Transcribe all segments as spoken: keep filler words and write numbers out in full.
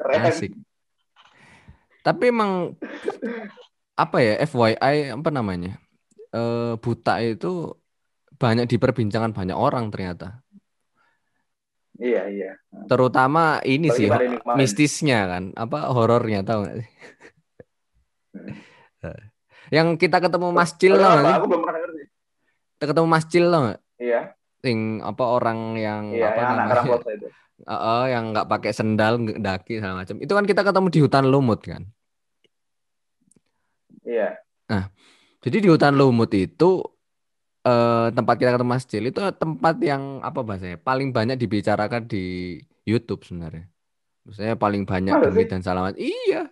Keren. Asik. Tapi emang apa ya, F Y I apa namanya, e, buta itu banyak diperbincangkan banyak orang ternyata. Iya iya. Terutama ini sih mistisnya kan, apa horornya, tahu nggak sih? Yang kita ketemu Mas Cil lah. Aku belum pernah dengar sih. Kita ketemu Mas Cil lah. Iya. Ting apa orang yang iya, apa yang namanya? Itu. Uh, yang nggak pakai sendal, daki segala macam. Itu kan kita ketemu di hutan lumut kan. Iya. Nah, jadi di hutan lumut itu eh, tempat kita ketemu Mas Cil itu tempat yang apa bahasanya paling banyak dibicarakan di YouTube sebenarnya. Maksudnya paling banyak demi dan salaman. Iya.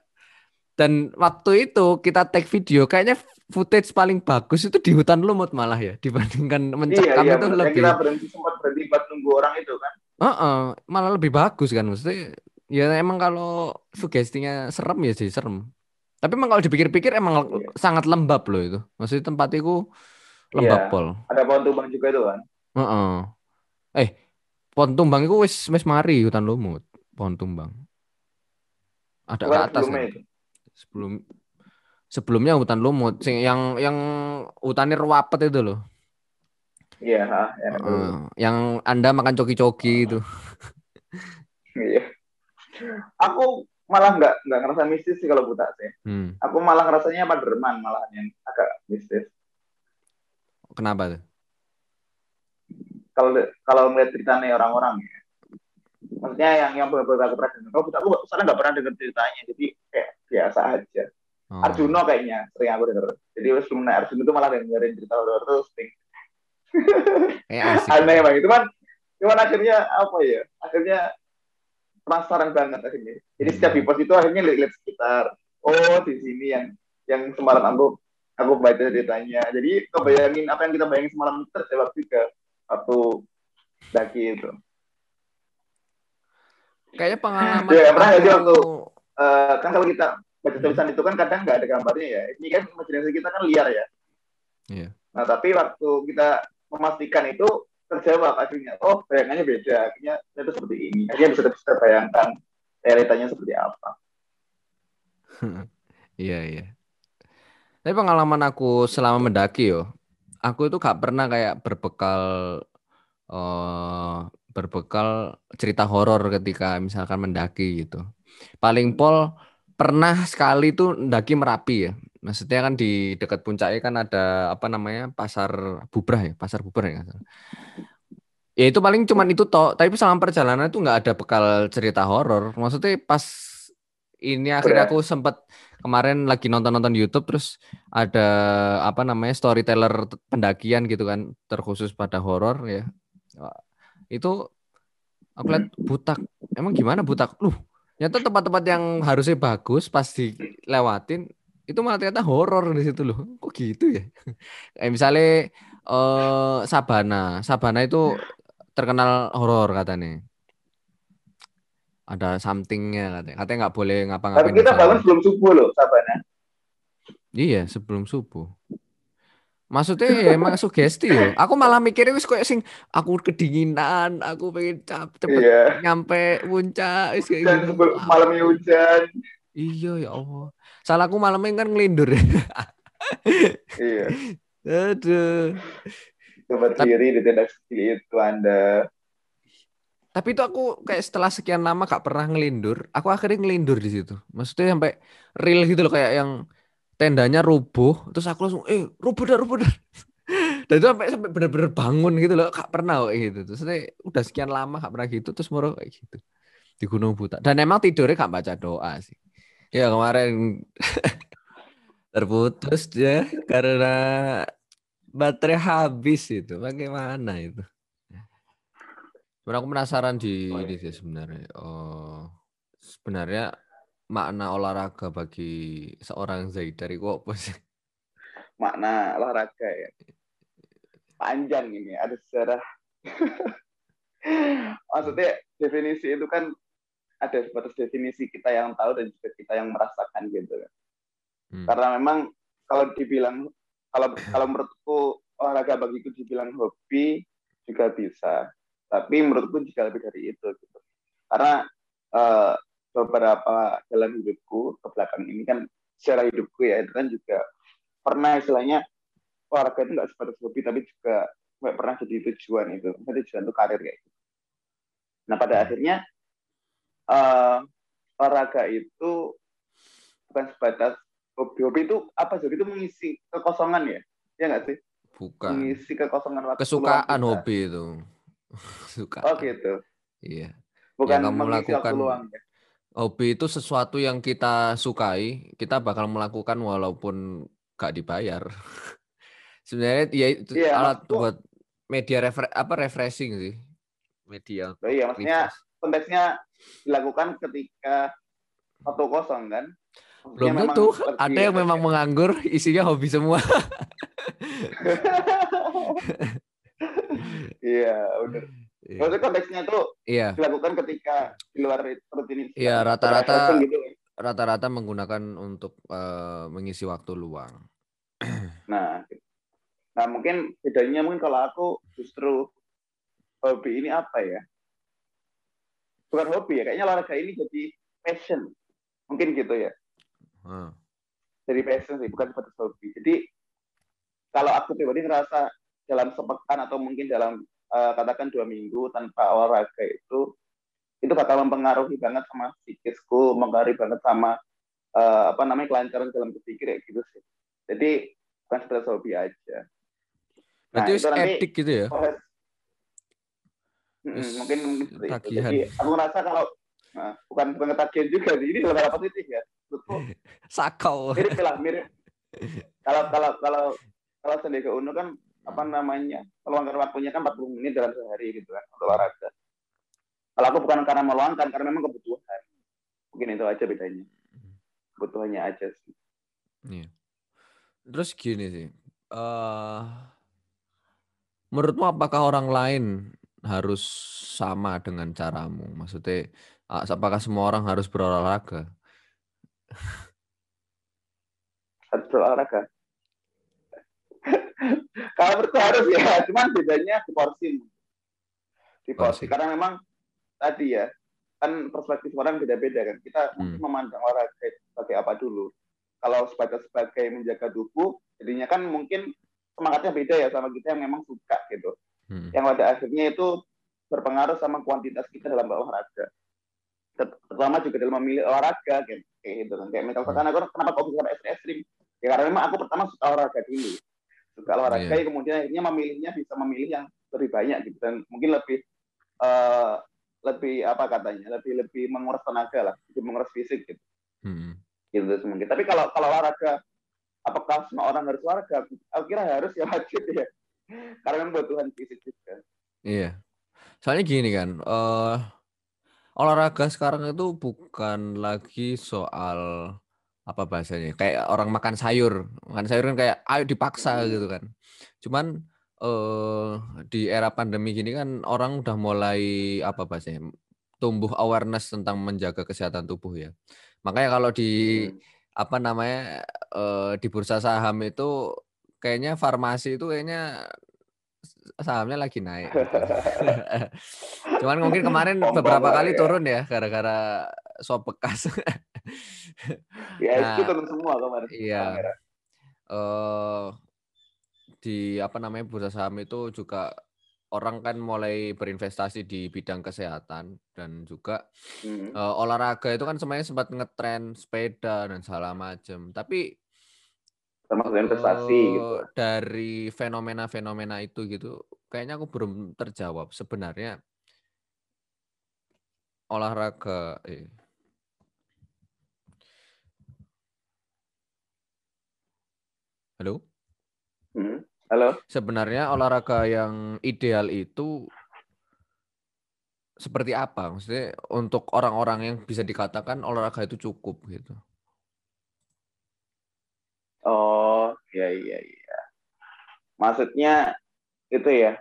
Dan waktu itu kita take video, kayaknya footage paling bagus itu di hutan lumut malah ya dibandingkan mencekam. Iya, iya, itu lebih. Kita berhenti sempat berhenti buat nunggu orang itu kan. Uh, uh, malah lebih bagus kan, maksudnya. Ya emang kalau sugestinya serem ya sih serem. Tapi emang kalau dipikir-pikir emang iya. sangat lembab loh itu. Maksudnya tempat itu lembab iya. pol. Ada pohon tumbang juga itu kan? Uh-uh. Eh, pohon tumbang itu wis wis mari hutan lumut, pohon tumbang. Ada ke atas kan? Itu. Sebelum sebelumnya hutan lumut, sing yang yang hutannya ruwapet itu loh. Iya. Ya, uh, yang Anda makan coki-coki itu. Iya. Aku malah nggak nggak ngerasa mistis sih kalau buta sih. Hmm. Aku malah ngerasanya Panderman malah yang agak mistis. Kenapa tuh? Kalau kalau melihat ceritanya orang-orang ya. Maksudnya yang yang beberapa pernah dengar. Kalau buta aku soalnya nggak pernah dengar ceritanya, jadi kayak biasa aja. Oh. Arjuna kayaknya sering aku dengar. Jadi sebelum Arjuna itu malah dengerin cerita horor terus sering. Aneh banget itu kan. Cuman akhirnya apa ya? Akhirnya penasaran banget akhirnya. Jadi setiap di pos itu akhirnya lihat sekitar. Oh, di sini yang yang semalam aku aku baca ceritanya. Jadi kebayangin apa yang kita bayangin semalam itu terjawab juga waktu daki itu. Kayaknya pengalaman. Ya, pernah aja waktu uh, kan kalau kita baca tulisan itu kan kadang nggak ada gambarnya ya. Ini kan imajinasi kita kan liar ya. Iya. Nah, tapi waktu kita memastikan itu terjawab akhirnya, oh bayangannya beda, akhirnya itu seperti ini, akhirnya bisa terbayangkan realitanya seperti apa. Iya iya. Tapi pengalaman aku selama mendaki yo, aku itu gak pernah kayak berbekal uh, berbekal cerita horor ketika misalkan mendaki gitu. Paling pol pernah sekali tuh mendaki Merapi ya. Maksudnya kan di dekat puncaknya kan ada apa namanya pasar bubrah ya, pasar bubrah ya. Ya itu paling cuman itu toh. Tapi selama perjalanan itu nggak ada bekal cerita horor. Maksudnya pas ini akhirnya aku sempat kemarin lagi nonton-nonton YouTube terus ada apa namanya storyteller pendakian gitu kan terkhusus pada horor ya. Itu aku lihat butak. Emang gimana butak? Loh, nyata tempat-tempat yang harusnya bagus pas dilewatin itu malah ternyata horor di situ loh. Kok gitu ya? Kayak misalnya eh, Sabana. Sabana itu terkenal horor katanya. Ada something-nya katanya. Katanya nggak boleh ngapa-ngapain. Tapi kita bangun sebelum subuh loh Sabana. Iya, sebelum subuh. Maksudnya emang sugesti loh. Aku malah mikirnya wis kayak sing aku kedinginan, aku pengen cepet iya. nyampe puncak wis kayak gitu. Malamnya hujan. Iya ya Allah. Salahku malamnya kan ngelindur. Iya. Aduh. Coba diri di tenda kecil itu Anda. Tapi itu aku kayak setelah sekian lama gak pernah ngelindur, aku akhirnya ngelindur di situ. Maksudnya sampai real gitu loh, kayak yang tendanya rubuh, terus aku langsung eh rubuh dah, rubuh dah. Dan itu sampai sampai benar-benar bangun gitu loh, gak pernah kayak gitu. Terus udah sekian lama gak pernah gitu, terus moro kayak gitu. Di Gunung Buta. Dan emang tidurnya gak baca doa sih. Ya kemarin terputus ya karena baterai habis itu. Bagaimana itu? Sebenarnya aku penasaran di oh, ini sih sebenarnya. Oh, sebenarnya makna olahraga bagi seorang Zaidar itu apa sih? Makna olahraga ya. Panjang ini ada sejarah. Maksudnya definisi itu kan ada sebatas definisi kita yang tahu dan juga kita yang merasakan gitu kan. Hmm. Karena memang kalau dibilang kalau kalau menurutku olahraga bagiku dibilang hobi juga bisa. Tapi menurutku juga lebih dari itu gitu. Karena uh, beberapa dalam hidupku ke belakang ini kan, secara hidupku ya, itu kan juga pernah istilahnya olahraga itu nggak sebatas hobi, tapi juga pernah jadi tujuan itu. Tujuan itu karir kayak gitu. Nah pada akhirnya uh, olahraga itu bukan sebatas hobi. Hobi itu apa? Hobi itu mengisi kekosongan ya, ya nggak sih? Bukan. Mengisi kekosongan waktu. Kesukaan hobi itu. Suka. Oh gitu. Iya. Bukan ya, melakukan peluang, ya. Hobi itu sesuatu yang kita sukai, kita bakal melakukan walaupun gak dibayar. Sebenarnya ya itu ya, alat maksud, buat media refre, apa refreshing sih. Media. Oh iya, maksudnya konteksnya dilakukan ketika waktu kosong kan. Maksudnya belum tentu ada yang memang ya, menganggur, isinya hobi semua. Iya, benar. Maksudnya konteksnya tuh iya, dilakukan ketika di luar rutinitas. Iya, rata-rata gitu, ya? Rata-rata menggunakan untuk uh, mengisi waktu luang. Nah, nah mungkin bedanya mungkin kalau aku justru hobi ini apa ya? Bukan hobi ya, kayaknya olahraga ini jadi passion, mungkin gitu ya. Hmm. Jadi passion sih, bukan seperti hobi. Jadi kalau aku pribadi ngerasa dalam sepekan atau mungkin dalam Uh, katakan dua minggu tanpa olahraga itu itu bakal mempengaruhi banget sama psikisku, mempengaruhi banget sama uh, apa namanya kelancaran dalam berpikir ya gitu sih. Jadi bukan sekedar hobi aja. Berarti nah, itu etik nanti, gitu ya? Oh, mm, mungkin mungkin jadi, aku ngerasa kalau nah, bukan bukan ketagihan juga sih, ini dalam hal positif ya. Betul. Sakau. Mirip lah, mirip. Kalau kalau kalau kalau Sandiaga Uno kan apa namanya, meluangkan waktunya kan empat puluh menit dalam sehari gitu kan, untuk olahraga. Kalau aku bukan karena meluangkan, karena memang kebutuhan. Mungkin itu aja bedanya. Kebutuhannya aja sih. Iya. Terus gini sih, uh, menurutmu apakah orang lain harus sama dengan caramu? Maksudnya, apakah semua orang harus berolahraga? Harus berolahraga? Kalau menurutku harus ya, cuman bedanya di porsi, di porsi. Karena memang tadi ya, kan perspektif orang beda-beda kan. Kita hmm. memandang olahraga sebagai apa dulu. Kalau sebatas sebagai menjaga tubuh, jadinya kan mungkin semangatnya beda ya sama kita yang memang suka gitu. Hmm. Yang pada akhirnya itu berpengaruh sama kuantitas kita dalam olahraga. Terutama juga dalam memilih olahraga gitu. Kayak gitu kan. Kayak misalkan hmm. aku kenapa kok bisa ekstrim? Ya karena memang aku pertama suka olahraga dulu. Kalau olahraga, yeah. kemudian akhirnya memilihnya bisa memilih yang lebih banyak gitu dan mungkin lebih uh, lebih apa katanya lebih lebih menguras tenaga lah, lebih menguras fisik gitu. Hmm. Gitu mungkin. Tapi kalau kalau olahraga, apakah semua orang harus olahraga? Aku kira harus ya wajib ya, karena kebutuhan fisik juga. Iya, soalnya gini kan, uh, olahraga sekarang itu bukan lagi soal apa bahasanya, kayak orang makan sayur makan sayur kan kayak ayo dipaksa gitu kan. Cuman eh, di era pandemi gini kan orang udah mulai apa bahasanya tumbuh awareness tentang menjaga kesehatan tubuh ya. Makanya kalau di hmm. apa namanya eh, di bursa saham itu kayaknya farmasi itu kayaknya sahamnya lagi naik gitu. Cuman mungkin kemarin beberapa kali turun ya gara-gara swab bekas. Ya nah, itu turun semua kemarin. Iya. Uh, di apa namanya bursa saham itu juga orang kan mulai berinvestasi di bidang kesehatan dan juga mm-hmm. uh, olahraga itu kan semuanya sempat ngetren sepeda dan segala macam. Tapi termasuk uh, investasi gitu. Dari fenomena-fenomena itu gitu, kayaknya aku belum terjawab sebenarnya olahraga. Eh. Halo? Hmm, halo? Sebenarnya olahraga yang ideal itu seperti apa? Maksudnya untuk orang-orang yang bisa dikatakan olahraga itu cukup gitu. Oh, iya iya iya. Maksudnya itu ya.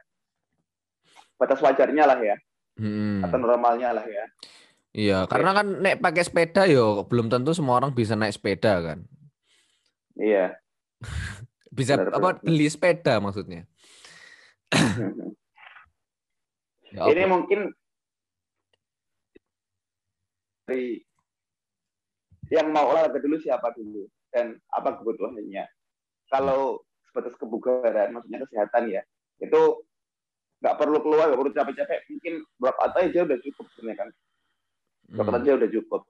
Batas wajarnya lah ya. Hmm. Atau normalnya lah ya. Iya, okay. Karena kan naik pakai sepeda yo belum tentu semua orang bisa naik sepeda kan. Iya. Bisa benar, apa benar. Beli sepeda maksudnya. Ya, ini okay. Mungkin dari yang mau olahraga dulu siapa dulu dan apa kebutuhannya. Kalau sebatas kebugaran, maksudnya kesehatan ya, itu nggak perlu keluar, nggak perlu capek-capek, mungkin berobat aja udah cukup sebenarnya kan, berobat aja udah cukup.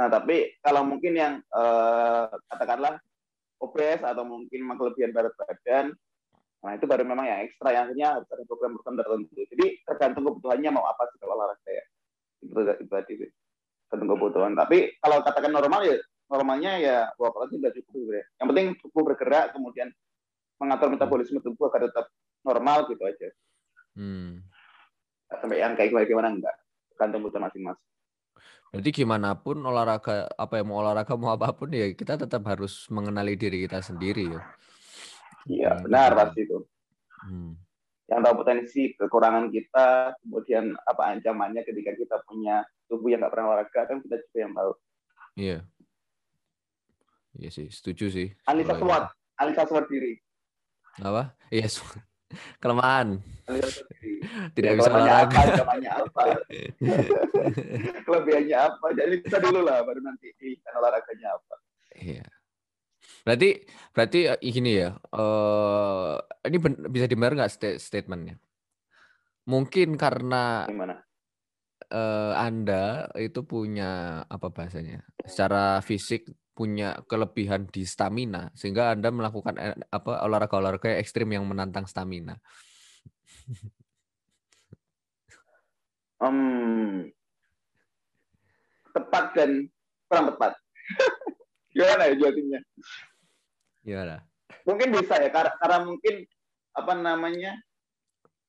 Nah tapi kalau mungkin yang eh, katakanlah obes atau mungkin kelebihan berat badan, nah itu baru memang yang ekstra, yang akhirnya harus ada program-program tertentu. Jadi tergantung kebutuhannya mau apa sih kalau olahraga ya, itu berarti sih tergantung kebutuhan. Tapi kalau katakan normal ya, normalnya ya berobat aja udah cukup ya. Yang penting tubuh bergerak, kemudian mengatur metabolisme tubuh agar tetap normal gitu aja. Hmm. Sampai yang kayak gimana enggak, tergantung kebutuhan masing-masing. Berarti gimana pun olahraga, apa ya, mau olahraga mau apapun ya kita tetap harus mengenali diri kita sendiri ya. Iya benar pasti itu. Hmm. Yang tahu potensi kekurangan kita, kemudian apa ancamannya ketika kita punya tubuh yang nggak pernah olahraga, kan kita juga yang tahu. Iya. Iya sih, setuju sih. Analisa SWOT, analisa SWOT diri. Apa? Iya. Yes. Kelemahan, tidak ya, bisa olahraga. Apa, kelemahannya apa, kelebihannya apa, jadi kita dulu lah, baru nanti kan olahraganya apa. Iya. Berarti, berarti gini ya, uh, ini ben- bisa dibenar nggak st- statementnya? Mungkin karena uh, Anda itu punya apa bahasanya, secara fisik punya kelebihan di stamina sehingga Anda melakukan apa olahraga-olahraga ekstrim yang menantang stamina. Um, tepat dan kurang tepat. Gimana ya jawabannya? Gimana? Mungkin bisa ya karena, karena mungkin apa namanya,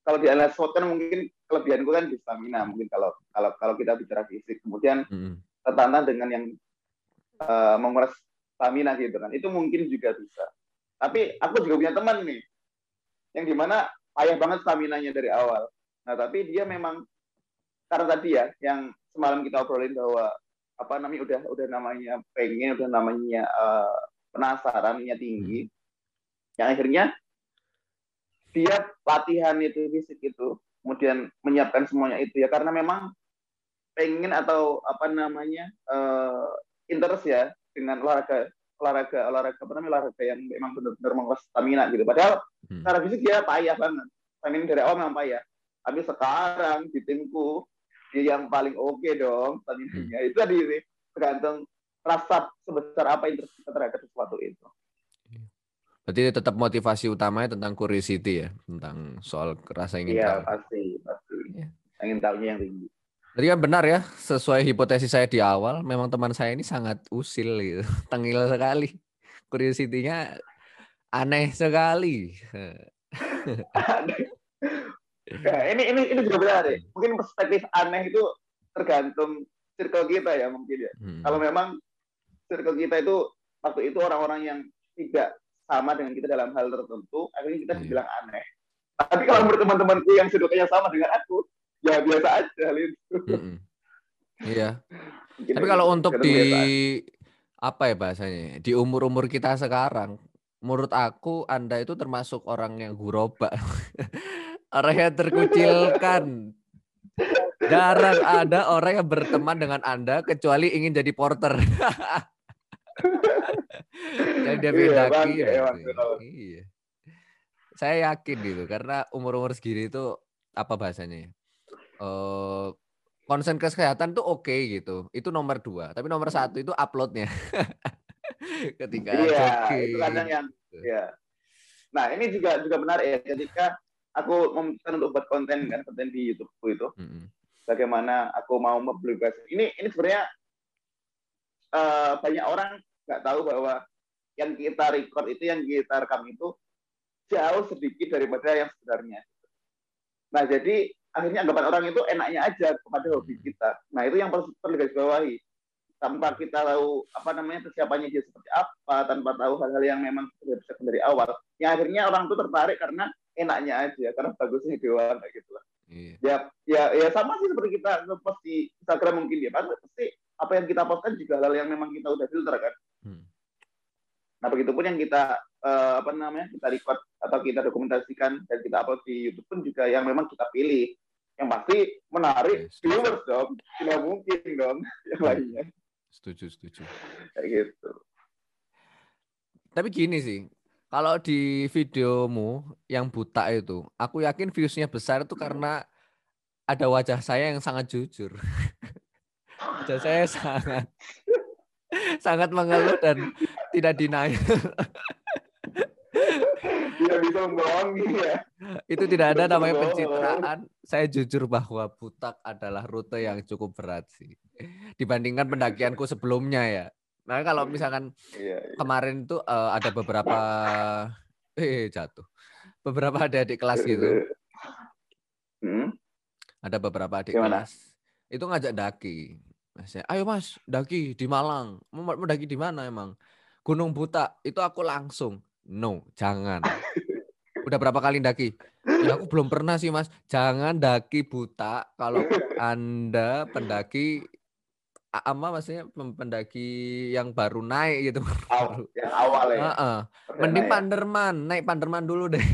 kalau di analis kan mungkin kelebihanku kan di stamina mungkin kalau kalau kalau kita bicara fisik, kemudian mm-hmm. tertantang dengan yang Uh, menguras stamina gitu kan, itu mungkin juga bisa. Tapi aku juga punya teman nih yang dimana payah banget staminanya dari awal. Nah tapi dia memang karena tadi ya yang semalam kita obrolin bahwa apa namanya udah udah namanya pengen, udah namanya uh, penasarannya tinggi, yang akhirnya dia latihan itu fisik itu, kemudian menyiapkan semuanya itu ya karena memang pengen atau apa namanya uh, interest ya dengan olahraga olahraga olahraga apa namanya olahraga yang memang benar-benar menguras stamina gitu. Padahal hmm. secara fisik dia payah banget. Stamina dari awal memang payah. Tapi sekarang di timku dia yang paling oke okay dong staminanya. Hmm. Itu tadi tergantung rasa sebesar apa interest kita terhadap sesuatu itu. Berarti tetap motivasi utamanya tentang curiosity ya, tentang soal rasa ingin ya, tahu. Iya pasti pasti. Ya. Ingin tahunya yang tinggi. Jadi kan benar ya, sesuai hipotesis saya di awal, memang teman saya ini sangat usil gitu, tengil sekali. Curiosity-nya aneh sekali. Nah, ini ini ini juga benar ya. Mungkin perspektif aneh itu tergantung circle kita ya mungkin ya. Hmm. Kalau memang circle kita itu waktu itu orang-orang yang tidak sama dengan kita dalam hal tertentu, akhirnya kita dibilang yeah. aneh. Tapi kalau menurut teman-temanku yang circle-nya sama dengan aku, ya biasa aja itu. Mm-hmm. Iya. Gini, tapi kalau untuk di apa ya bahasanya, di umur-umur kita sekarang, menurut aku Anda itu termasuk orang yang guroba. Orang yang terkucilkan. Jarang ada orang yang berteman dengan Anda kecuali ingin jadi porter. Yang dia bedaki. Iya, iya. Saya yakin gitu karena umur-umur segini itu apa bahasanya ya? Uh, konsen kesehatan tuh oke okay, gitu, itu nomor dua. Tapi nomor satu itu uploadnya. Ketika yeah, itu kadang yang, yeah. Nah ini juga juga benar ya. Ketika aku memutuskan untuk buat konten kan, konten di YouTube itu, mm-hmm. bagaimana aku mau mempublikasi. Ini ini sebenarnya uh, banyak orang nggak tahu bahwa yang kita record itu, yang kita rekam itu jauh sedikit daripada yang sebenarnya. Nah jadi akhirnya anggapan orang itu enaknya aja kepada hobi kita. Nah itu yang perlu digarisbawahi. Tanpa kita tahu apa namanya persiapannya dia seperti apa, tanpa tahu hal-hal yang memang sudah bisa dari awal, yang akhirnya orang itu tertarik karena enaknya aja, karena bagusnya doang kayak gitulah. Iya. Ya, ya, ya sama sih seperti kita nge-post di Instagram mungkin ya. Pasti apa yang kita postkan juga hal yang memang kita udah filter kan. Hmm. Nah begitupun yang kita uh, apa namanya kita record atau kita dokumentasikan dan kita upload di YouTube pun juga yang memang kita pilih, yang pasti menarik viewers yes. dong, tidak mungkin dong yang lainnya. Setuju, setuju. Kayak gitu. Tapi gini sih, kalau di videomu yang buta itu, aku yakin viewsnya besar itu karena ada wajah saya yang sangat jujur. Wajah saya sangat sangat mengeluh dan tidak denial. Tidak bisa membohongi ya. Itu tidak ada namanya pencitraan. Saya jujur bahwa Butak adalah rute yang cukup berat sih. Dibandingkan pendakianku sebelumnya ya. Nah kalau misalkan iya, iya. kemarin tuh uh, ada beberapa eh jatuh, beberapa adik-adik kelas gitu, hmm? ada beberapa adik Gimana? kelas itu ngajak daki, masnya, ayo mas daki di Malang, mau mendaki di mana emang? Gunung Buta. Itu aku langsung, no jangan. Udah berapa kali daki? Ya aku belum pernah sih mas. Jangan daki Buta kalau anda pendaki. Ama maksudnya pendaki yang baru naik gitu. Awal, yang awal ya. Uh-uh. Mending naik. Panderman, naik Panderman dulu deh.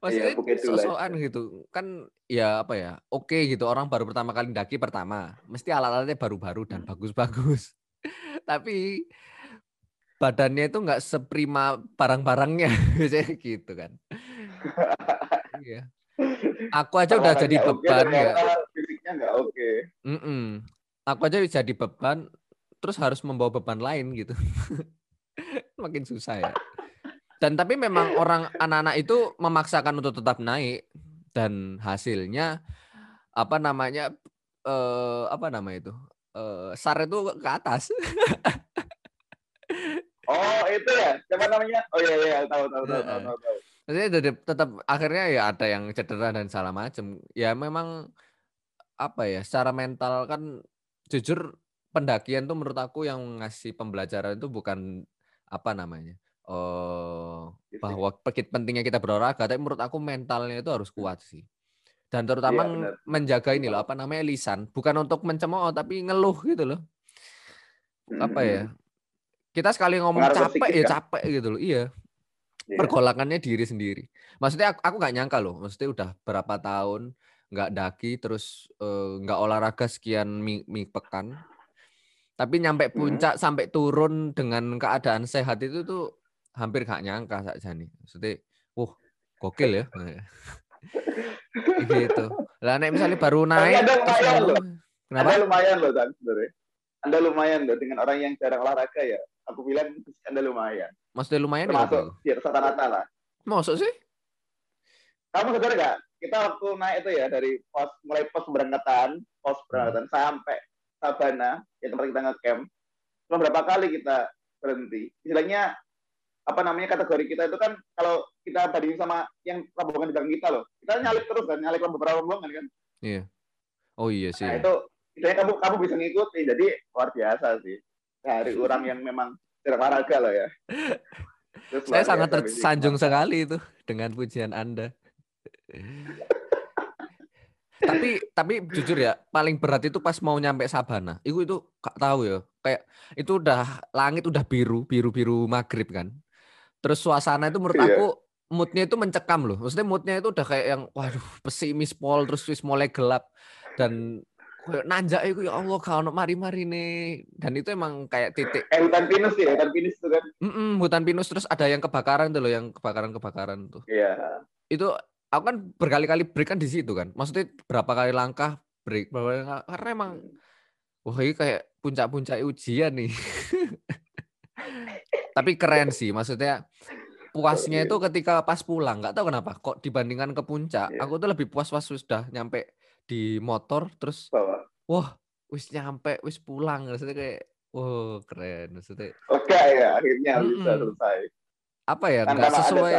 Maksudnya ya, sosokan ya. gitu. Kan ya apa ya, oke okay gitu. Orang baru pertama kali daki pertama. Mesti alat-alatnya baru-baru dan bagus-bagus. Tapi badannya itu nggak seprima barang-barangnya. Biasanya gitu kan. Iya. Aku aja udah jadi beban ya. Fisiknya nggak oke. Aku aja jadi beban, terus harus membawa beban lain gitu. Makin susah ya. Dan tapi memang orang anak-anak itu memaksakan untuk tetap naik dan hasilnya apa namanya eh, apa nama itu eh, sar itu ke atas. Oh itu ya, siapa namanya? Oh iya iya tahu tahu tahu tahu tahu. tahu. Maksudnya tetap, tetap akhirnya ya ada yang cedera dan salah macam. Ya memang apa ya, secara mental kan. Jujur pendakian tuh menurut aku yang ngasih pembelajaran itu bukan apa namanya oh, bahwa pentingnya kita berolahraga, tapi menurut aku mentalnya itu harus kuat sih. Dan terutama ya, menjaga ini loh apa namanya lisan, bukan untuk mencemooh tapi ngeluh gitu loh. Apa ya? Kita sekali ngomong capek ya capek gitu loh. Iya. Ya. Pergolakannya diri sendiri. Maksudnya aku aku nggak nyangka loh. Maksudnya udah berapa tahun nggak daki terus uh, nggak olahraga sekian mi, mi pekan, tapi nyampe puncak hmm. sampai turun dengan keadaan sehat itu tuh hampir nggak nyangka saja nih, maksudnya, wah gokil ya, gitu. Lah naik misalnya baru naik, Anda lumayan loh, Anda lumayan loh kan sebenarnya, Anda lumayan loh dengan orang yang jarang olahraga ya, aku bilang Anda lumayan. Maksudnya lumayan termasuk ya rata-rata lah. Maksud sih? Kamu sadar nggak? Kita waktu naik itu ya dari pos mulai pos berangkatan, pos berangkatan sampai Sabana, ya tempat kita nge-camp. Cuma berapa kali kita berhenti. Istilahnya apa namanya kategori kita itu kan kalau kita bandingin sama yang rombongan di belakang kita loh. Kita nyalip terus kan, nyalip beberapa rombongan kan. Iya. Oh iya sih. Nah, itu istilahnya kamu kamu bisa ngikutin. Jadi luar biasa sih. Dari orang yang memang tidak olahraga loh ya. Terus, saya sangat tersanjung sekali itu dengan pujian Anda. tapi tapi jujur ya paling berat itu pas mau nyampe Sabana. Iku itu gak tahu ya kayak itu udah langit udah biru biru biru maghrib kan. Terus suasana itu menurut iya. aku moodnya itu mencekam loh. Maksudnya moodnya itu udah kayak yang waduh pesimis pol terus wis mulai gelap dan nanjak itu ya Allah kalau mari mari nih dan itu emang kayak titik eh, hutan pinus ya hutan pinus itu kan. Mm-mm, hutan pinus terus ada yang kebakaran tuh loh yang kebakaran kebakaran tuh. Iya. Itu aku kan berkali-kali break kan di situ kan. Maksudnya berapa kali langkah break. Karena emang wah ini kayak puncak-puncak ujian nih. Tapi keren sih. Maksudnya puasnya itu ketika pas pulang. Gak tahu kenapa. Kok dibandingkan ke puncak. Yeah. Aku tuh lebih puas pas sudah nyampe di motor. Terus Bawa. wah wis nyampe wis pulang. Maksudnya kayak wah keren. Maksudnya lega ya akhirnya mm-mm. bisa selesai. Apa ya gak sesuai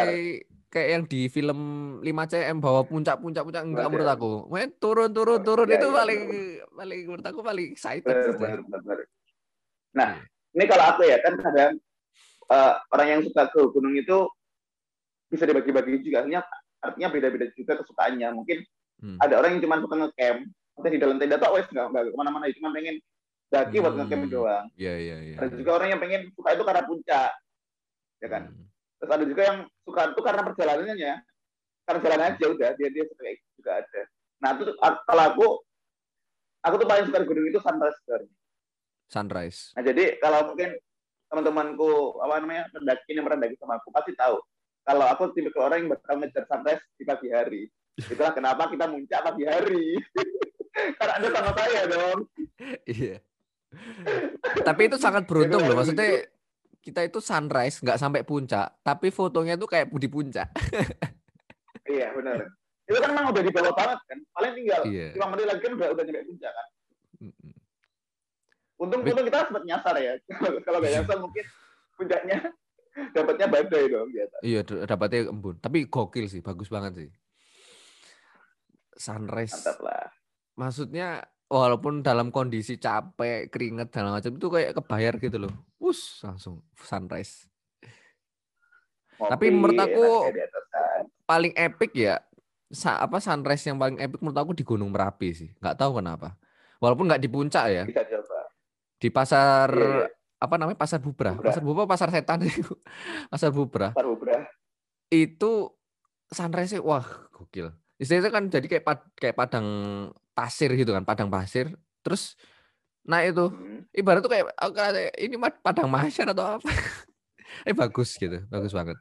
kayak yang di film lima C M bawa puncak-puncak-puncak enggak menurut aku. Men turun-turun-turun ya, itu ya, paling ya. paling menurut aku paling excited. Benar, benar, benar. Nah, ini kalau aku ya kan kadang uh, orang yang suka ke gunung itu bisa dibagi-bagi juga. Artinya artinya beda-beda juga kesukaannya. Mungkin hmm. ada orang yang cuma suka nge-camp, atau di dalam tenda tok wes enggak enggak kemana-mana cuma pengen daki buat hmm. nge-camp doang. Iya, iya, iya. Ada juga orang yang pengen suka itu karena puncak. Ya kan? Hmm. Terus ada juga yang suka itu karena perjalanannya, karena jalan aja udah dia dia suka juga ada. Nah itu kalau aku, aku tuh paling suka gunung itu sunrise story. sunrise. Nah, jadi kalau mungkin teman-temanku apa namanya pendaki yang merendaki sama aku pasti tahu kalau aku tipe orang yang bakal ngejar sunrise di pagi hari. Itulah kenapa kita muncak pagi hari. Karena Anda sama saya dong. Iya. Tapi itu sangat beruntung loh, maksudnya kita itu sunrise nggak sampai puncak, tapi fotonya tuh kayak di puncak. Iya benar. Itu kan memang udah di bawah banget kan, paling tinggal iya. lima menit lagi kan udah udah nyampe puncak kan. Untung-untung kita sempat nyasar ya. Kalau nggak nyasar mungkin puncaknya dapatnya badai dong gitu. Iya dapatnya embun. Tapi gokil sih, bagus banget sih. Sunrise. Mantap lah. Maksudnya walaupun dalam kondisi capek, keringet dan macam itu kayak kebayar gitu loh. Wus, langsung sunrise. Mopi, tapi menurut aku paling epic ya apa sunrise yang paling epic menurut aku di Gunung Merapi sih. Enggak tahu kenapa. Walaupun enggak di puncak ya. Bisa coba. Di pasar yeah. apa namanya? Pasar Bubrah. Bubra. Pasar Bubrah, pasar setan itu. Pasar Bubrah. Pasar Bubrah. Itu sunrise-nya wah, gokil. Istilahnya kan jadi kayak pad, kayak padang pasir gitu kan, padang pasir. Terus nah itu hmm. ibarat tuh kayak ini padang mahsyar atau apa. Eh bagus gitu, bagus banget.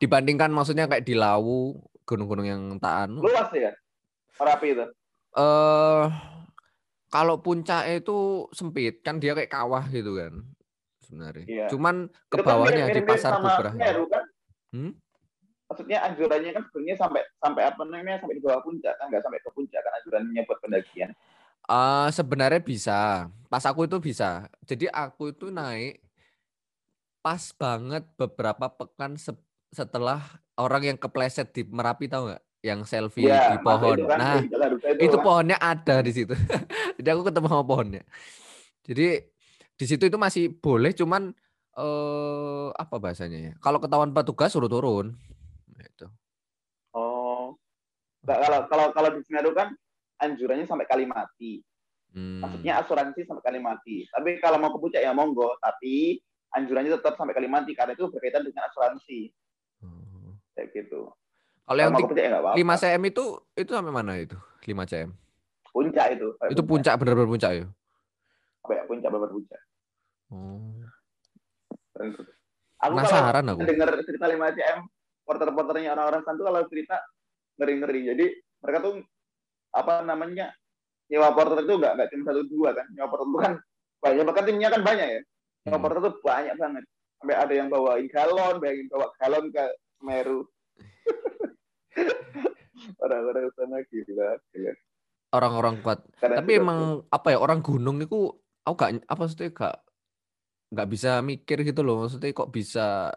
Dibandingkan maksudnya kayak di Lawu, gunung-gunung yang taan. Luas ya? Merapi itu. Eh uh, kalau puncaknya itu sempit kan dia kayak kawah gitu kan. Sebenarnya. Iya. Cuman ke bawahnya di pasar Bubrah. Kan? Hmm? Maksudnya anjurannya kan sebenarnya sampai sampai apa namanya sampai di bawah puncak kan nggak sampai ke puncak kan anjurannya buat pendakian. Uh, sebenarnya bisa. Pas aku itu bisa. Jadi aku itu naik pas banget beberapa pekan se setelah orang yang kepleset di Merapi tahu nggak? Yang selfie ya, di pohon. Itu kan, nah itu, kan, itu, itu kan. Pohonnya ada di situ. Jadi aku ketemu sama pohonnya. Jadi di situ itu masih boleh cuman uh, apa bahasanya ya? Kalau ketahuan petugas suruh turun. Itu. Oh, nggak kalau kalau kalau di Semeru kan anjurannya sampai kali mati, hmm. maksudnya asuransi sampai kali mati. Tapi kalau mau ke puncak ya monggo, tapi anjurannya tetap sampai kali mati karena itu berkaitan dengan asuransi. Hmm. Kayak gitu. Kalau yang lima cm itu itu sampai mana itu? lima cm. Puncak itu. Itu puncak benar-benar puncak ya. Kayak puncak benar-benar puncak. Hmm. Aku penasaran aku. Dengar cerita lima cm. Porter-porternya orang-orang sana tuh kalau cerita ngeri-ngeri. Jadi mereka tuh apa namanya nyewa porter itu nggak nggak cuma satu dua kan. Nyewa porter itu kan banyak. Bahkan timnya kan banyak ya. Nyewa hmm. porter itu banyak banget. Sampai ada yang bawain galon, bayangin bawa galon ke Semeru. Orang-orang sana gila. gila. Orang-orang kuat. Karena tapi emang itu. Apa ya orang gunung itu aku nggak apa maksudnya nggak nggak bisa mikir gitu loh. Maksudnya kok bisa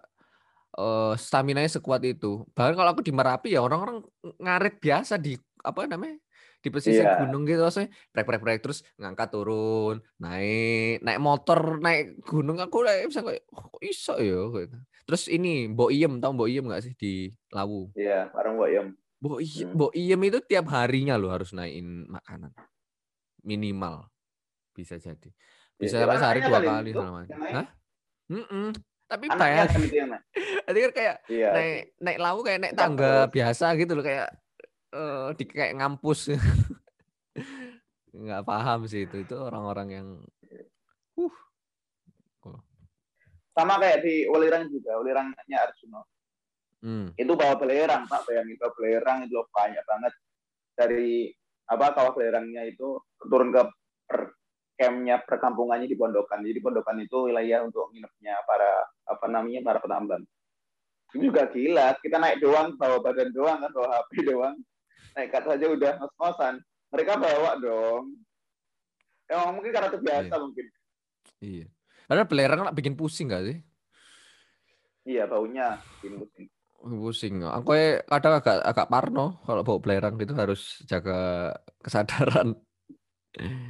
Uh, stamina-nya sekuat itu. Bahkan kalau aku di Merapi ya orang-orang ngaret biasa di apa namanya di pesisir yeah. gunung gitu, maksudnya prek-prek-prek terus ngangkat turun, naik naik motor naik gunung aku lah bisa kayak oh, iso ya. Gitu. Terus ini Mbok Iem, tahu Mbok Iem nggak sih di Lawu? Iya, yeah, bareng Mbok Iem. Mbok Iem, hmm. Mbok Iem itu tiap harinya lo harus naikin makanan minimal bisa jadi bisa yeah, sehari dua kali namanya. Hah? Mm-mm. Tapi bayar, tadi kan kayak iya. naik naik Lawu kayak naik tangga Lalu. biasa gitu loh kayak uh, di kayak ngampus nggak paham sih itu itu orang-orang yang uh sama kayak di Welirang juga Welirangnya Arjuna hmm. itu bawa belerang pak bayangin bawa belerang itu banyak banget dari apa kawah belerangnya itu turun ke per campnya perkampungannya di Pondokan. Jadi Pondokan itu wilayah untuk nginepnya para apa namanya para penambang. Itu juga gila. Kita naik doang, bawa badan doang kan, bawa H P doang. Nekat saja udah ngos-ngosan. Mereka bawa dong. Emang mungkin karena terbiasa iya. mungkin. Iya. Padahal belerang lah bikin pusing nggak sih? Iya baunya bikin pusing. Pusing. Aku kadang agak agak parno kalau bawa belerang gitu harus jaga kesadaran.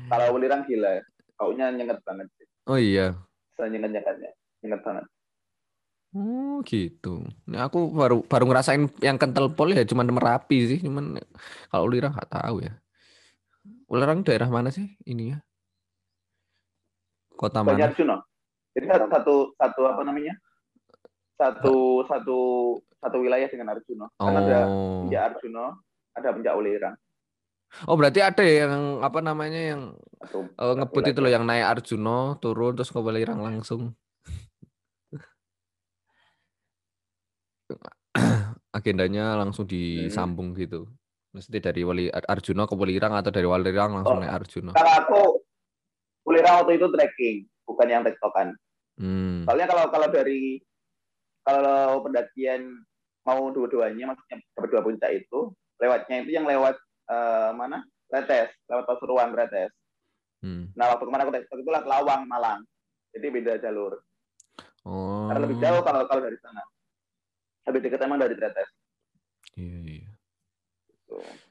Kalau Welirang gila, baunya nyengat banget. Oh iya. Senyengat-nyengatnya, nyengat banget. Oh gitu. Nah, aku baru baru ngerasain yang kental pol ya, cuman Merapi sih, cuman kalau Welirang nggak tahu ya. Welirang daerah mana sih ininya? Kota mana? Arjuna. Jadi satu satu apa namanya? Satu satu satu wilayah dengan Arjuna. Oh. Karena ada penjak Arjuna, ada penjak Welirang. Oh berarti ada yang apa namanya yang Oh, ngebut itu loh yang naik Arjuna, turun terus ke Welirang langsung. Agendanya langsung disambung hmm. gitu. Mesti dari Wali Arjuna ke Welirang atau dari Welirang langsung oh, naik Arjuna. Kalau aku Welirang waktu itu trekking, bukan yang tektokan. Hmm. Soalnya kalau kalau dari kalau pendakian mau dua-duanya, maksudnya berdua puncak itu lewatnya itu yang lewat uh, mana? Retes, lewat Pasuruan Retes. Hmm. Nah waktu kemarin aku tektok itu lewat Lawang Malang, jadi beda jalur. Oh. Karena lebih jauh kalau kalau dari sana. Lebih dekat emang dari Retes. Iya iya.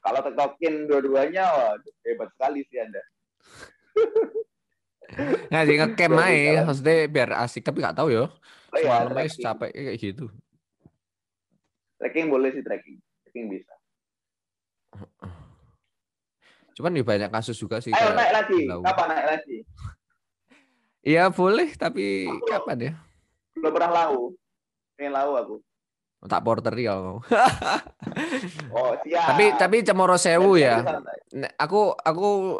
Kalau tektokin dua-duanya, wah, hebat sekali sih Anda. Nggak sih, nge-camp aja, maksudnya biar asik, tapi nggak tahu ya. Semalam aja capek kayak gitu. Trekking boleh sih, trekking. Trekking bisa. Cuman ya banyak kasus juga sih. Ayo naik lagi, kapan naik lagi? Iya boleh, tapi aku kapan ya? Belum pernah Lawu. Pengen Lawu aku. Tak porteri kalau mau. Oh, siap. Tapi tapi Cemoro Sewu ya. Aku aku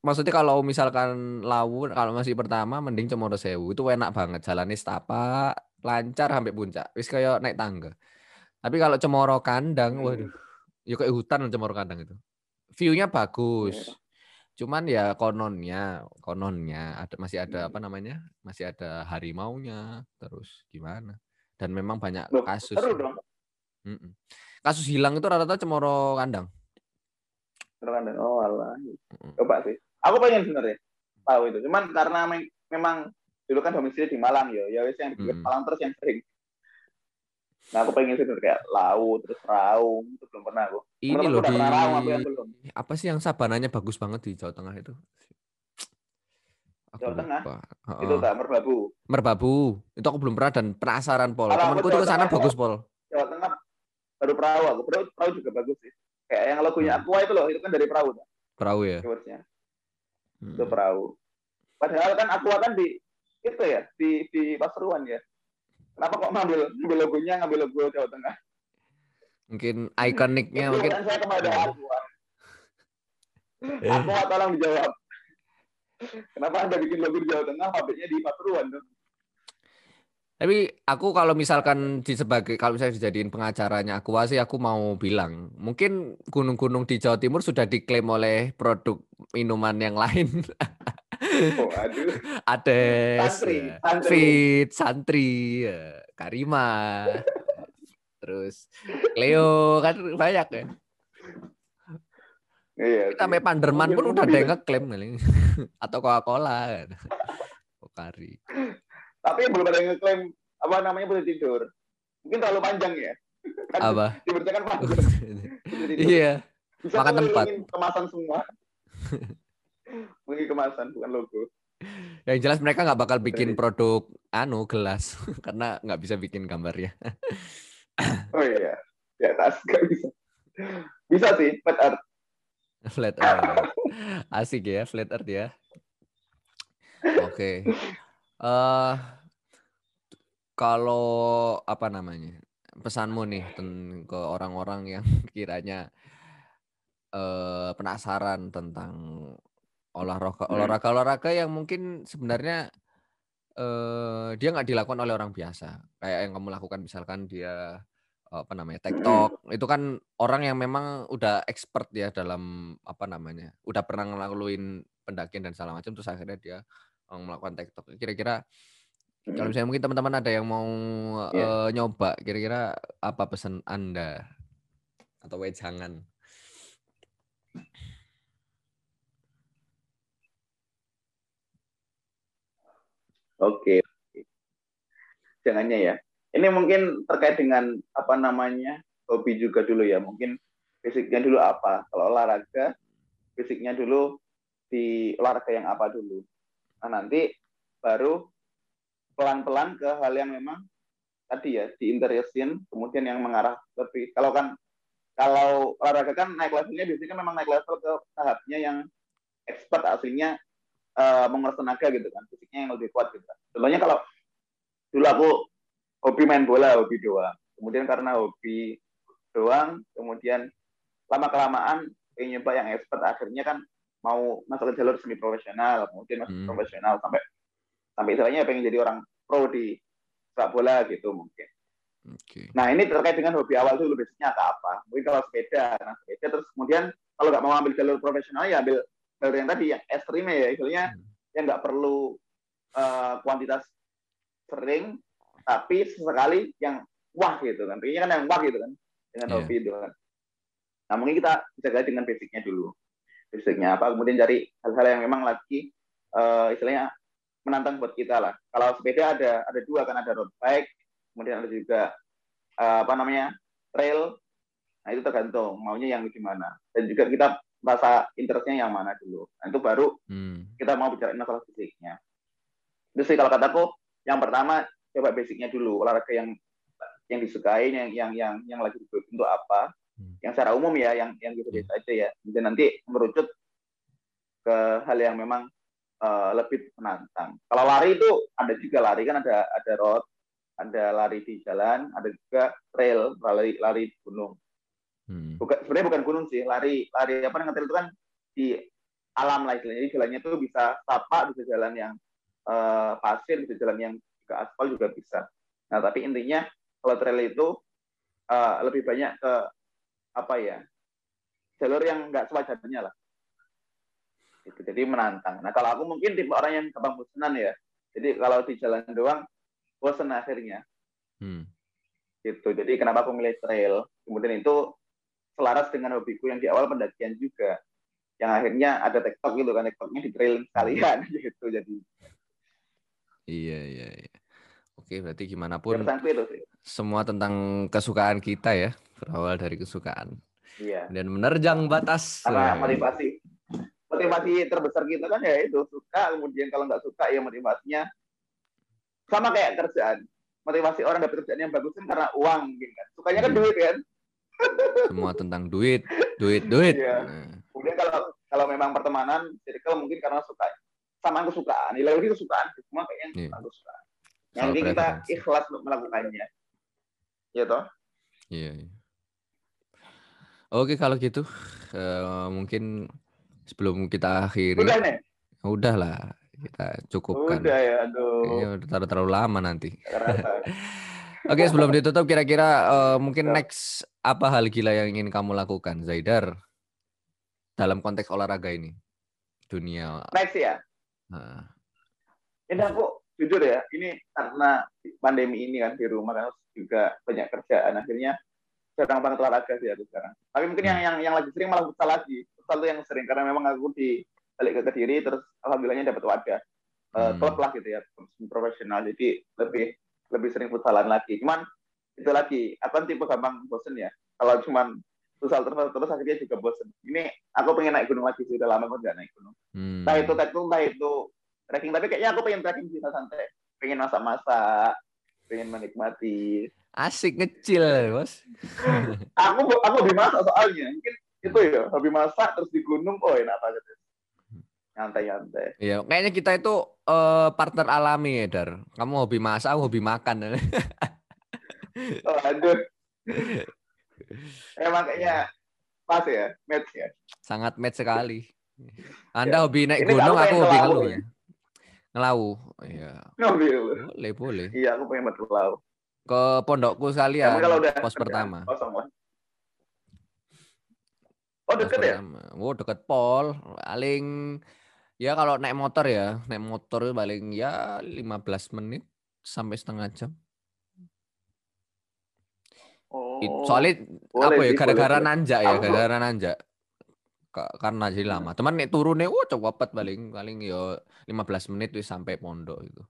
maksudnya kalau misalkan Lawu kalau masih pertama mending Cemoro Sewu itu enak banget, jalannya setapak, lancar sampai puncak. Wis kayak naik tangga. Tapi kalau Cemoro Kandang, hmm. waduh. Ya kayak hutan Cemoro Kandang itu. View-nya bagus. Cuman ya kononnya, kononnya ada masih ada apa namanya? Masih ada harimaunya, terus gimana? Dan memang banyak loh, kasus. Seru dong. Kasus hilang itu rata-rata Cemoro Kandang. Cemoro Kandang. Oh Allah. Coba sih. Aku pengen sebenarnya tahu itu. Cuman karena me memang dulu kan domisili di Malang ya. Ya wis yang di mm-mm. Malang terus yang sering. Nah aku pengen sebenarnya kayak Lawu terus Raung itu belum pernah aku. Ini pernah loh di Raung, aku yang belum. Apa sih yang sabananya bagus banget di Jawa Tengah itu? Jawa Tengah, uh-uh. itu tak Merbabu. Merbabu, itu aku belum pernah dan penasaran Pol. Temanku tuh ke sana bagus Pol. Jawa Tengah baru Perawa, aku Perawa juga bagus sih. Kayak yang lagunya hmm. Aqua itu loh, itu kan dari Perawa. Kan? Perawa ya. Hmm. Itu Perawa. Padahal kan Aqua kan di itu ya di di Pasuruan ya. Kenapa kok ngambil ngambil logonya ngambil logo Jawa Tengah? Mungkin ikoniknya mungkin. Saya kepada Aqua. Aqua tolong dijawab. Kenapa Anda bikin logo di Jawa Tengah, pabriknya di Pasuruan dong? Tapi aku kalau misalkan di sebagai kalau misalnya dijadiin pengacaranya Aqua sih aku mau bilang, mungkin gunung-gunung di Jawa Timur sudah diklaim oleh produk minuman yang lain. Oh, aduh. Ades, santri, santri. Fit, Santri, Karima. Terus Leo kan banyak ya. Iya, kita sampai Panderman pun udah ada yang ngeklaim nih. Atau Coca-Cola. Kokari. Tapi belum ada yang ngeklaim apa namanya boleh tidur. Mungkin terlalu panjang ya. Kan apa? Diberitakan panjang. Iya. Bisa makan tempat. Kemasan semua. Mungkin kemasan bukan logo. Yang jelas mereka nggak bakal bikin produk anu gelas karena nggak bisa bikin gambarnya. Oh iya. Di atas nggak bisa. Bisa sih, flat art. Flat Earth, asik ya Flat Earth ya. Oke, okay. uh, kalau apa namanya pesanmu nih ke orang-orang yang kiranya uh, penasaran tentang olahraga, olahraga, olahraga yang mungkin sebenarnya uh, dia nggak dilakukan oleh orang biasa, kayak yang kamu lakukan misalkan dia apa namanya TikTok itu kan orang yang memang udah expert ya dalam apa namanya udah pernah ngelakuin pendakian dan segala macam terus akhirnya dia melakukan TikTok. Kira-kira hmm. kalau misalnya mungkin teman-teman ada yang mau yeah. uh, nyoba kira-kira apa pesan Anda atau wejangan? Oke. Okay. Jangannya ya. Ini mungkin terkait dengan apa namanya hobi juga dulu ya. Mungkin basicnya dulu apa? Kalau olahraga, basicnya dulu di olahraga yang apa dulu. Nah nanti baru pelan-pelan ke hal yang memang tadi ya di interestin, kemudian yang mengarah lebih. Kalau kan kalau olahraga kan naik levelnya biasanya kan memang naik level ke tahapnya yang expert aslinya uh, menguras tenaga gitu kan, fisiknya yang lebih kuat gitu. Contohnya kalau dulu aku hobi main bola, hobi doang. Kemudian karena hobi doang, kemudian lama-kelamaan ingin nyoba yang expert. Akhirnya kan mau masuk ke jalur semi profesional, mungkin masuk hmm. profesional sampai sampai istilahnya pengen jadi orang pro di sepak bola gitu mungkin. Okay. Nah ini terkait dengan hobi awal itu lebih biasanya ke apa? Mungkin kalau sepeda, nah sepeda terus kemudian kalau nggak mau ambil jalur profesional ya ambil jalur yang tadi yang ekstrim ya, istilahnya hmm. yang nggak perlu uh, kuantitas sering, tapi sesekali yang wah gitu kan. Pengennya kan yang wah gitu kan dengan yeah. hobi itu kan. Nah mungkin kita jaga dengan basicnya dulu. Basicnya apa? Kemudian cari hal-hal yang memang lagi uh, istilahnya menantang buat kita lah. Kalau sepeda ada ada dua kan, ada road bike, kemudian ada juga uh, apa namanya trail. Nah itu tergantung maunya yang gimana dan juga kita merasa interestnya yang mana dulu. Nah itu baru hmm. kita mau bicara masalah fisiknya. Terus kalau kataku yang pertama coba basicnya dulu, olahraga yang yang disukai, yang yang yang yang lagi dibuat untuk apa, hmm. yang secara umum ya, yang yang gitu biasa aja ya. Dan nanti merucut ke hal yang memang Uh, lebih menantang. Kalau lari itu ada juga lari kan, ada ada road, ada lari di jalan, ada juga trail, lari lari di gunung. Hmm. Bukan, sebenarnya bukan gunung sih, lari lari apa namanya, trail itu kan di alam lah istilahnya. Jadi jalannya tuh bisa tapak, bisa jalan yang uh, pasir, bisa jalan yang ke aspal juga bisa. Nah tapi intinya kalau trail itu uh, lebih banyak ke apa ya, jalur yang nggak sewajarnya lah. Itu jadi menantang. Nah kalau aku mungkin tipe orang yang gampang bosenan ya, jadi kalau di jalan doang bosen akhirnya hmm. gitu. Jadi kenapa aku milih trail, kemudian itu selaras dengan hobiku yang di awal pendakian juga, yang akhirnya ada TikTok gitu kan, TikToknya di trail sekalian gitu. Jadi iya iya, iya. Oke, berarti gimana pun semua tentang kesukaan kita ya, berawal dari kesukaan iya. dan menerjang batas karena motivasi motivasi terbesar kita kan ya itu suka, kemudian kalau nggak suka ya motivasinya sama kayak kerjaan. Motivasi orang dapat kerjaan yang bagus kan karena uang mungkin kan, sukanya kan duit kan, semua tentang duit duit duit ya. Nah. Kemudian kalau kalau memang pertemanan circle mungkin karena suka sama kesukaan, nilai lebih kesukaan, semua kayaknya yeah. kesukaan yang penting kita ikhlas untuk melakukannya ya toh iya yeah, yeah. Oke kalau gitu uh, mungkin sebelum kita akhiri, udah nih? Udah lah, kita cukupkan. Udah ya, aduh. Kayaknya terlalu lama nanti. Oke, sebelum ditutup, kira-kira uh, mungkin ya. Next apa hal gila yang ingin kamu lakukan, Zaidar? Dalam konteks olahraga ini, dunia. Next ya? Nah. Ini aku jujur ya, ini karena pandemi ini kan di rumah kan juga banyak kerjaan, akhirnya jarang banget olahraga sih aku sekarang. Tapi mungkin yang yang yang lagi sering malah futsal lagi. Futsal tuh yang sering karena memang aku di balik ke Kediri terus alhamdulillahnya dapat wadah hmm. uh, klub lah gitu ya, profesional. Jadi lebih lebih sering futsalan lagi. Cuman itu lagi, aku kan tipe gampang bosen ya. Kalau cuman futsal terus terus akhirnya juga bosen. Ini aku pengen naik gunung lagi sih, udah lama aku nggak naik gunung. Hmm. Entah itu trekking, entah itu trekking. Tapi kayaknya aku pengen trekking bisa santai. Pengen masak-masak, pengen menikmati. Asik ngecil, Bos. aku aku hobi masak soalnya. Mungkin itu ya, hobi masak terus di gunung, oh enak banget. Nyantai-nyantai. Iya, kayaknya kita itu uh, partner alami ya, Dar. Kamu hobi masak, aku hobi makan. Oh, aduh. Emang kayaknya pas ya, match ya. Sangat match sekali. Anda ya. Hobi naik ini gunung, aku hobi gunung ya. Ngelawu, iya. Ngelawu. Boleh, boleh. Iya, aku pengen betul lawu. Ke pondokku sekalian, ya, pos pertama. Kosong lah. Oh deket pos ya? Pertama. Oh deket pol, paling ya kalau naik motor ya, naik motor paling ya lima belas menit sampai setengah jam. Oh. Soalnya apa ya? Gara-gara nanjak ya, gara-gara nanjak. Karena jadi lama. Teman nek turune, oh cepet paling paling ya lima belas menit wis sampai pondok itu.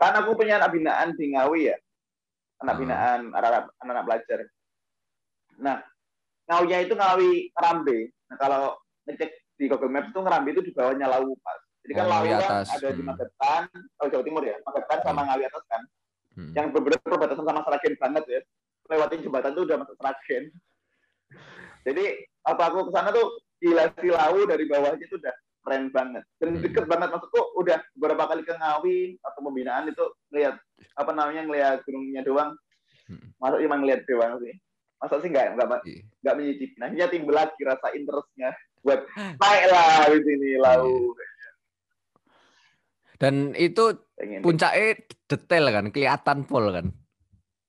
Kan aku punya anak binaan di Ngawi ya, anak binaan anak anak belajar. Nah, Ngawinya itu Ngawi Ngerambe. Nah kalau ngecek di Google Maps itu Ngerambe itu di bawahnya Lawu pas. Jadi kan oh, Lawu kan ada hmm. di Magetan, oh, Jawa Timur ya, Magetan sama hmm. Ngawi atas kan, hmm. yang berbeda perbatasan sama Seragen banget ya. Lewatin jembatan tuh udah masuk Seragen. Jadi apa aku kesana tuh dilasi Lawu dari bawahnya itu udah keren banget dan deket hmm. banget, maksudku udah beberapa kali ke Ngawi atau pembinaan itu ngelihat apa namanya ngelihat gunungnya doang, hmm. masuk cuma ngelihat doang sih, masa sih nggak nggak nggak menyicipi, akhirnya timbul lagi rasa interestnya. buat naiklah di sini Lawu. Dan itu puncaknya detail kan, kelihatan full kan.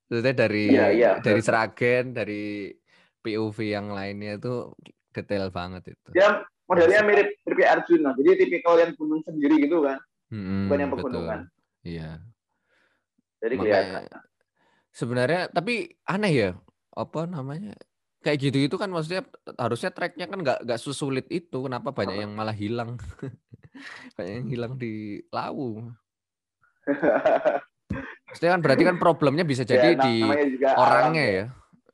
Maksudnya dari ya, ya. dari Seragen, dari P O V yang lainnya itu detail banget itu. Ya, modelnya mirip mirip Arjuna. Jadi tipikal yang gunung sendiri gitu kan. Hmm, bukan yang pegunungan. Iya. Jadi kelihatan. Sebenarnya tapi aneh ya, apa namanya? Kayak gitu-gitu kan maksudnya harusnya treknya kan nggak nggak sesulit itu, kenapa banyak yang malah hilang banyak yang hilang di Lawu. Maksudnya kan berarti kan problemnya bisa jadi ya, di orangnya ya,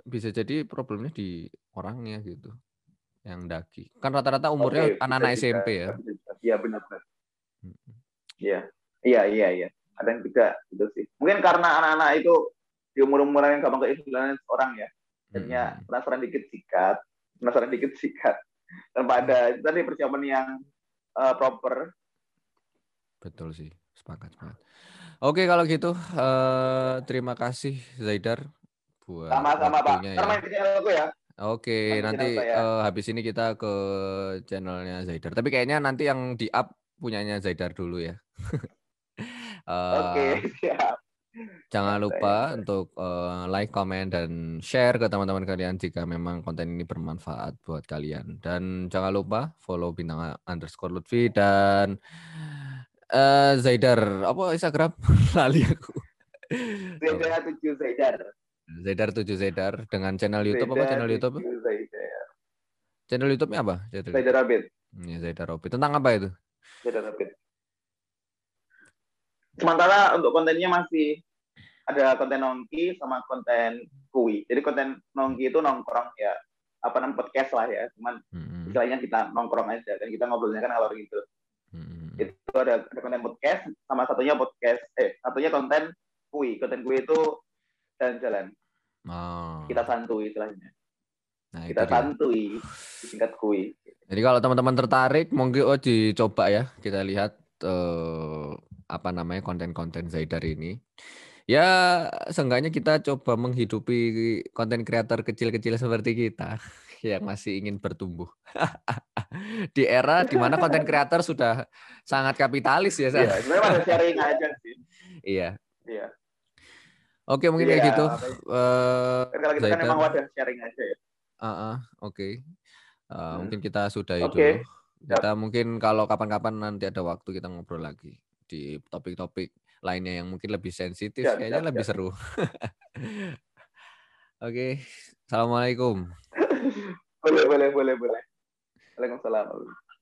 bisa jadi problemnya di orangnya gitu yang daki kan rata-rata umurnya okay, anak-anak bisa, S M P ya. Iya benar-benar. Iya iya iya iya. Ada yang tidak itu sih. Mungkin karena anak-anak itu di umur-umur yang gampang keistimewaan orang ya. Akhirnya penasaran dikit sikat, penasaran dikit sikat. Tanpa ada itu tadi persiapan yang uh, proper. Betul sih, sepakat banget. Oke kalau gitu, uh, terima kasih Zaidar buat sama-sama Pak. Ya. Terima kasih aku ya. Oke, sama nanti saya. Uh, habis ini kita ke channelnya Zaidar. Tapi kayaknya nanti yang di up punyanya Zaidar dulu ya. uh, Oke, siap. Jangan lupa untuk uh, like, comment, dan share ke teman-teman kalian jika memang konten ini bermanfaat buat kalian. Dan jangan lupa follow bintang underscore Lutfi dan uh, Zaidar. Apa Instagram? Lali aku. Zaidar tujuh Zaidar. Zaidar tujuh Zaidar dengan channel YouTube Zaidar apa channel YouTube? Zaidar. Channel YouTube-nya apa? Zaidar, Zaidar Abid. Ya, Zaidar Abid. Tentang apa itu? Zaidar Abid. Sementara untuk kontennya masih ada konten nongki sama konten kui. Jadi konten nongki itu nongkrong ya, apa namanya podcast lah ya. Cuman mm-hmm. istilahnya kita nongkrong aja dan kita ngobrolnya kan kalau gitu. Mm-hmm. Itu ada, ada konten podcast sama satunya podcast eh satunya konten kui. Konten kui itu jalan-jalan. Oh. Kita santuy istilahnya. Nah, kita santuy disingkat kui. Jadi kalau teman-teman tertarik monggo oh, dicoba ya. Kita lihat uh, apa namanya konten-konten Zaidar ini. Ya, seenggaknya kita coba menghidupi konten kreator kecil-kecil seperti kita yang masih ingin bertumbuh. Di era di mana konten kreator sudah sangat kapitalis ya. Iya, sebenarnya sharing aja sih. Iya. Iya. Oke, mungkin ya, kayak gitu. Eh, kalau kita kan memang wadah sharing aja ya. Uh, uh, oke. Okay. Uh, hmm. Mungkin kita sudahi okay. dulu. Kita yep. mungkin kalau kapan-kapan nanti ada waktu kita ngobrol lagi di topik-topik lainnya yang mungkin lebih sensitif, ya, kayaknya ya, lebih ya. seru. Oke, assalamualaikum. Boleh, boleh, boleh, boleh. Waalaikumsalam.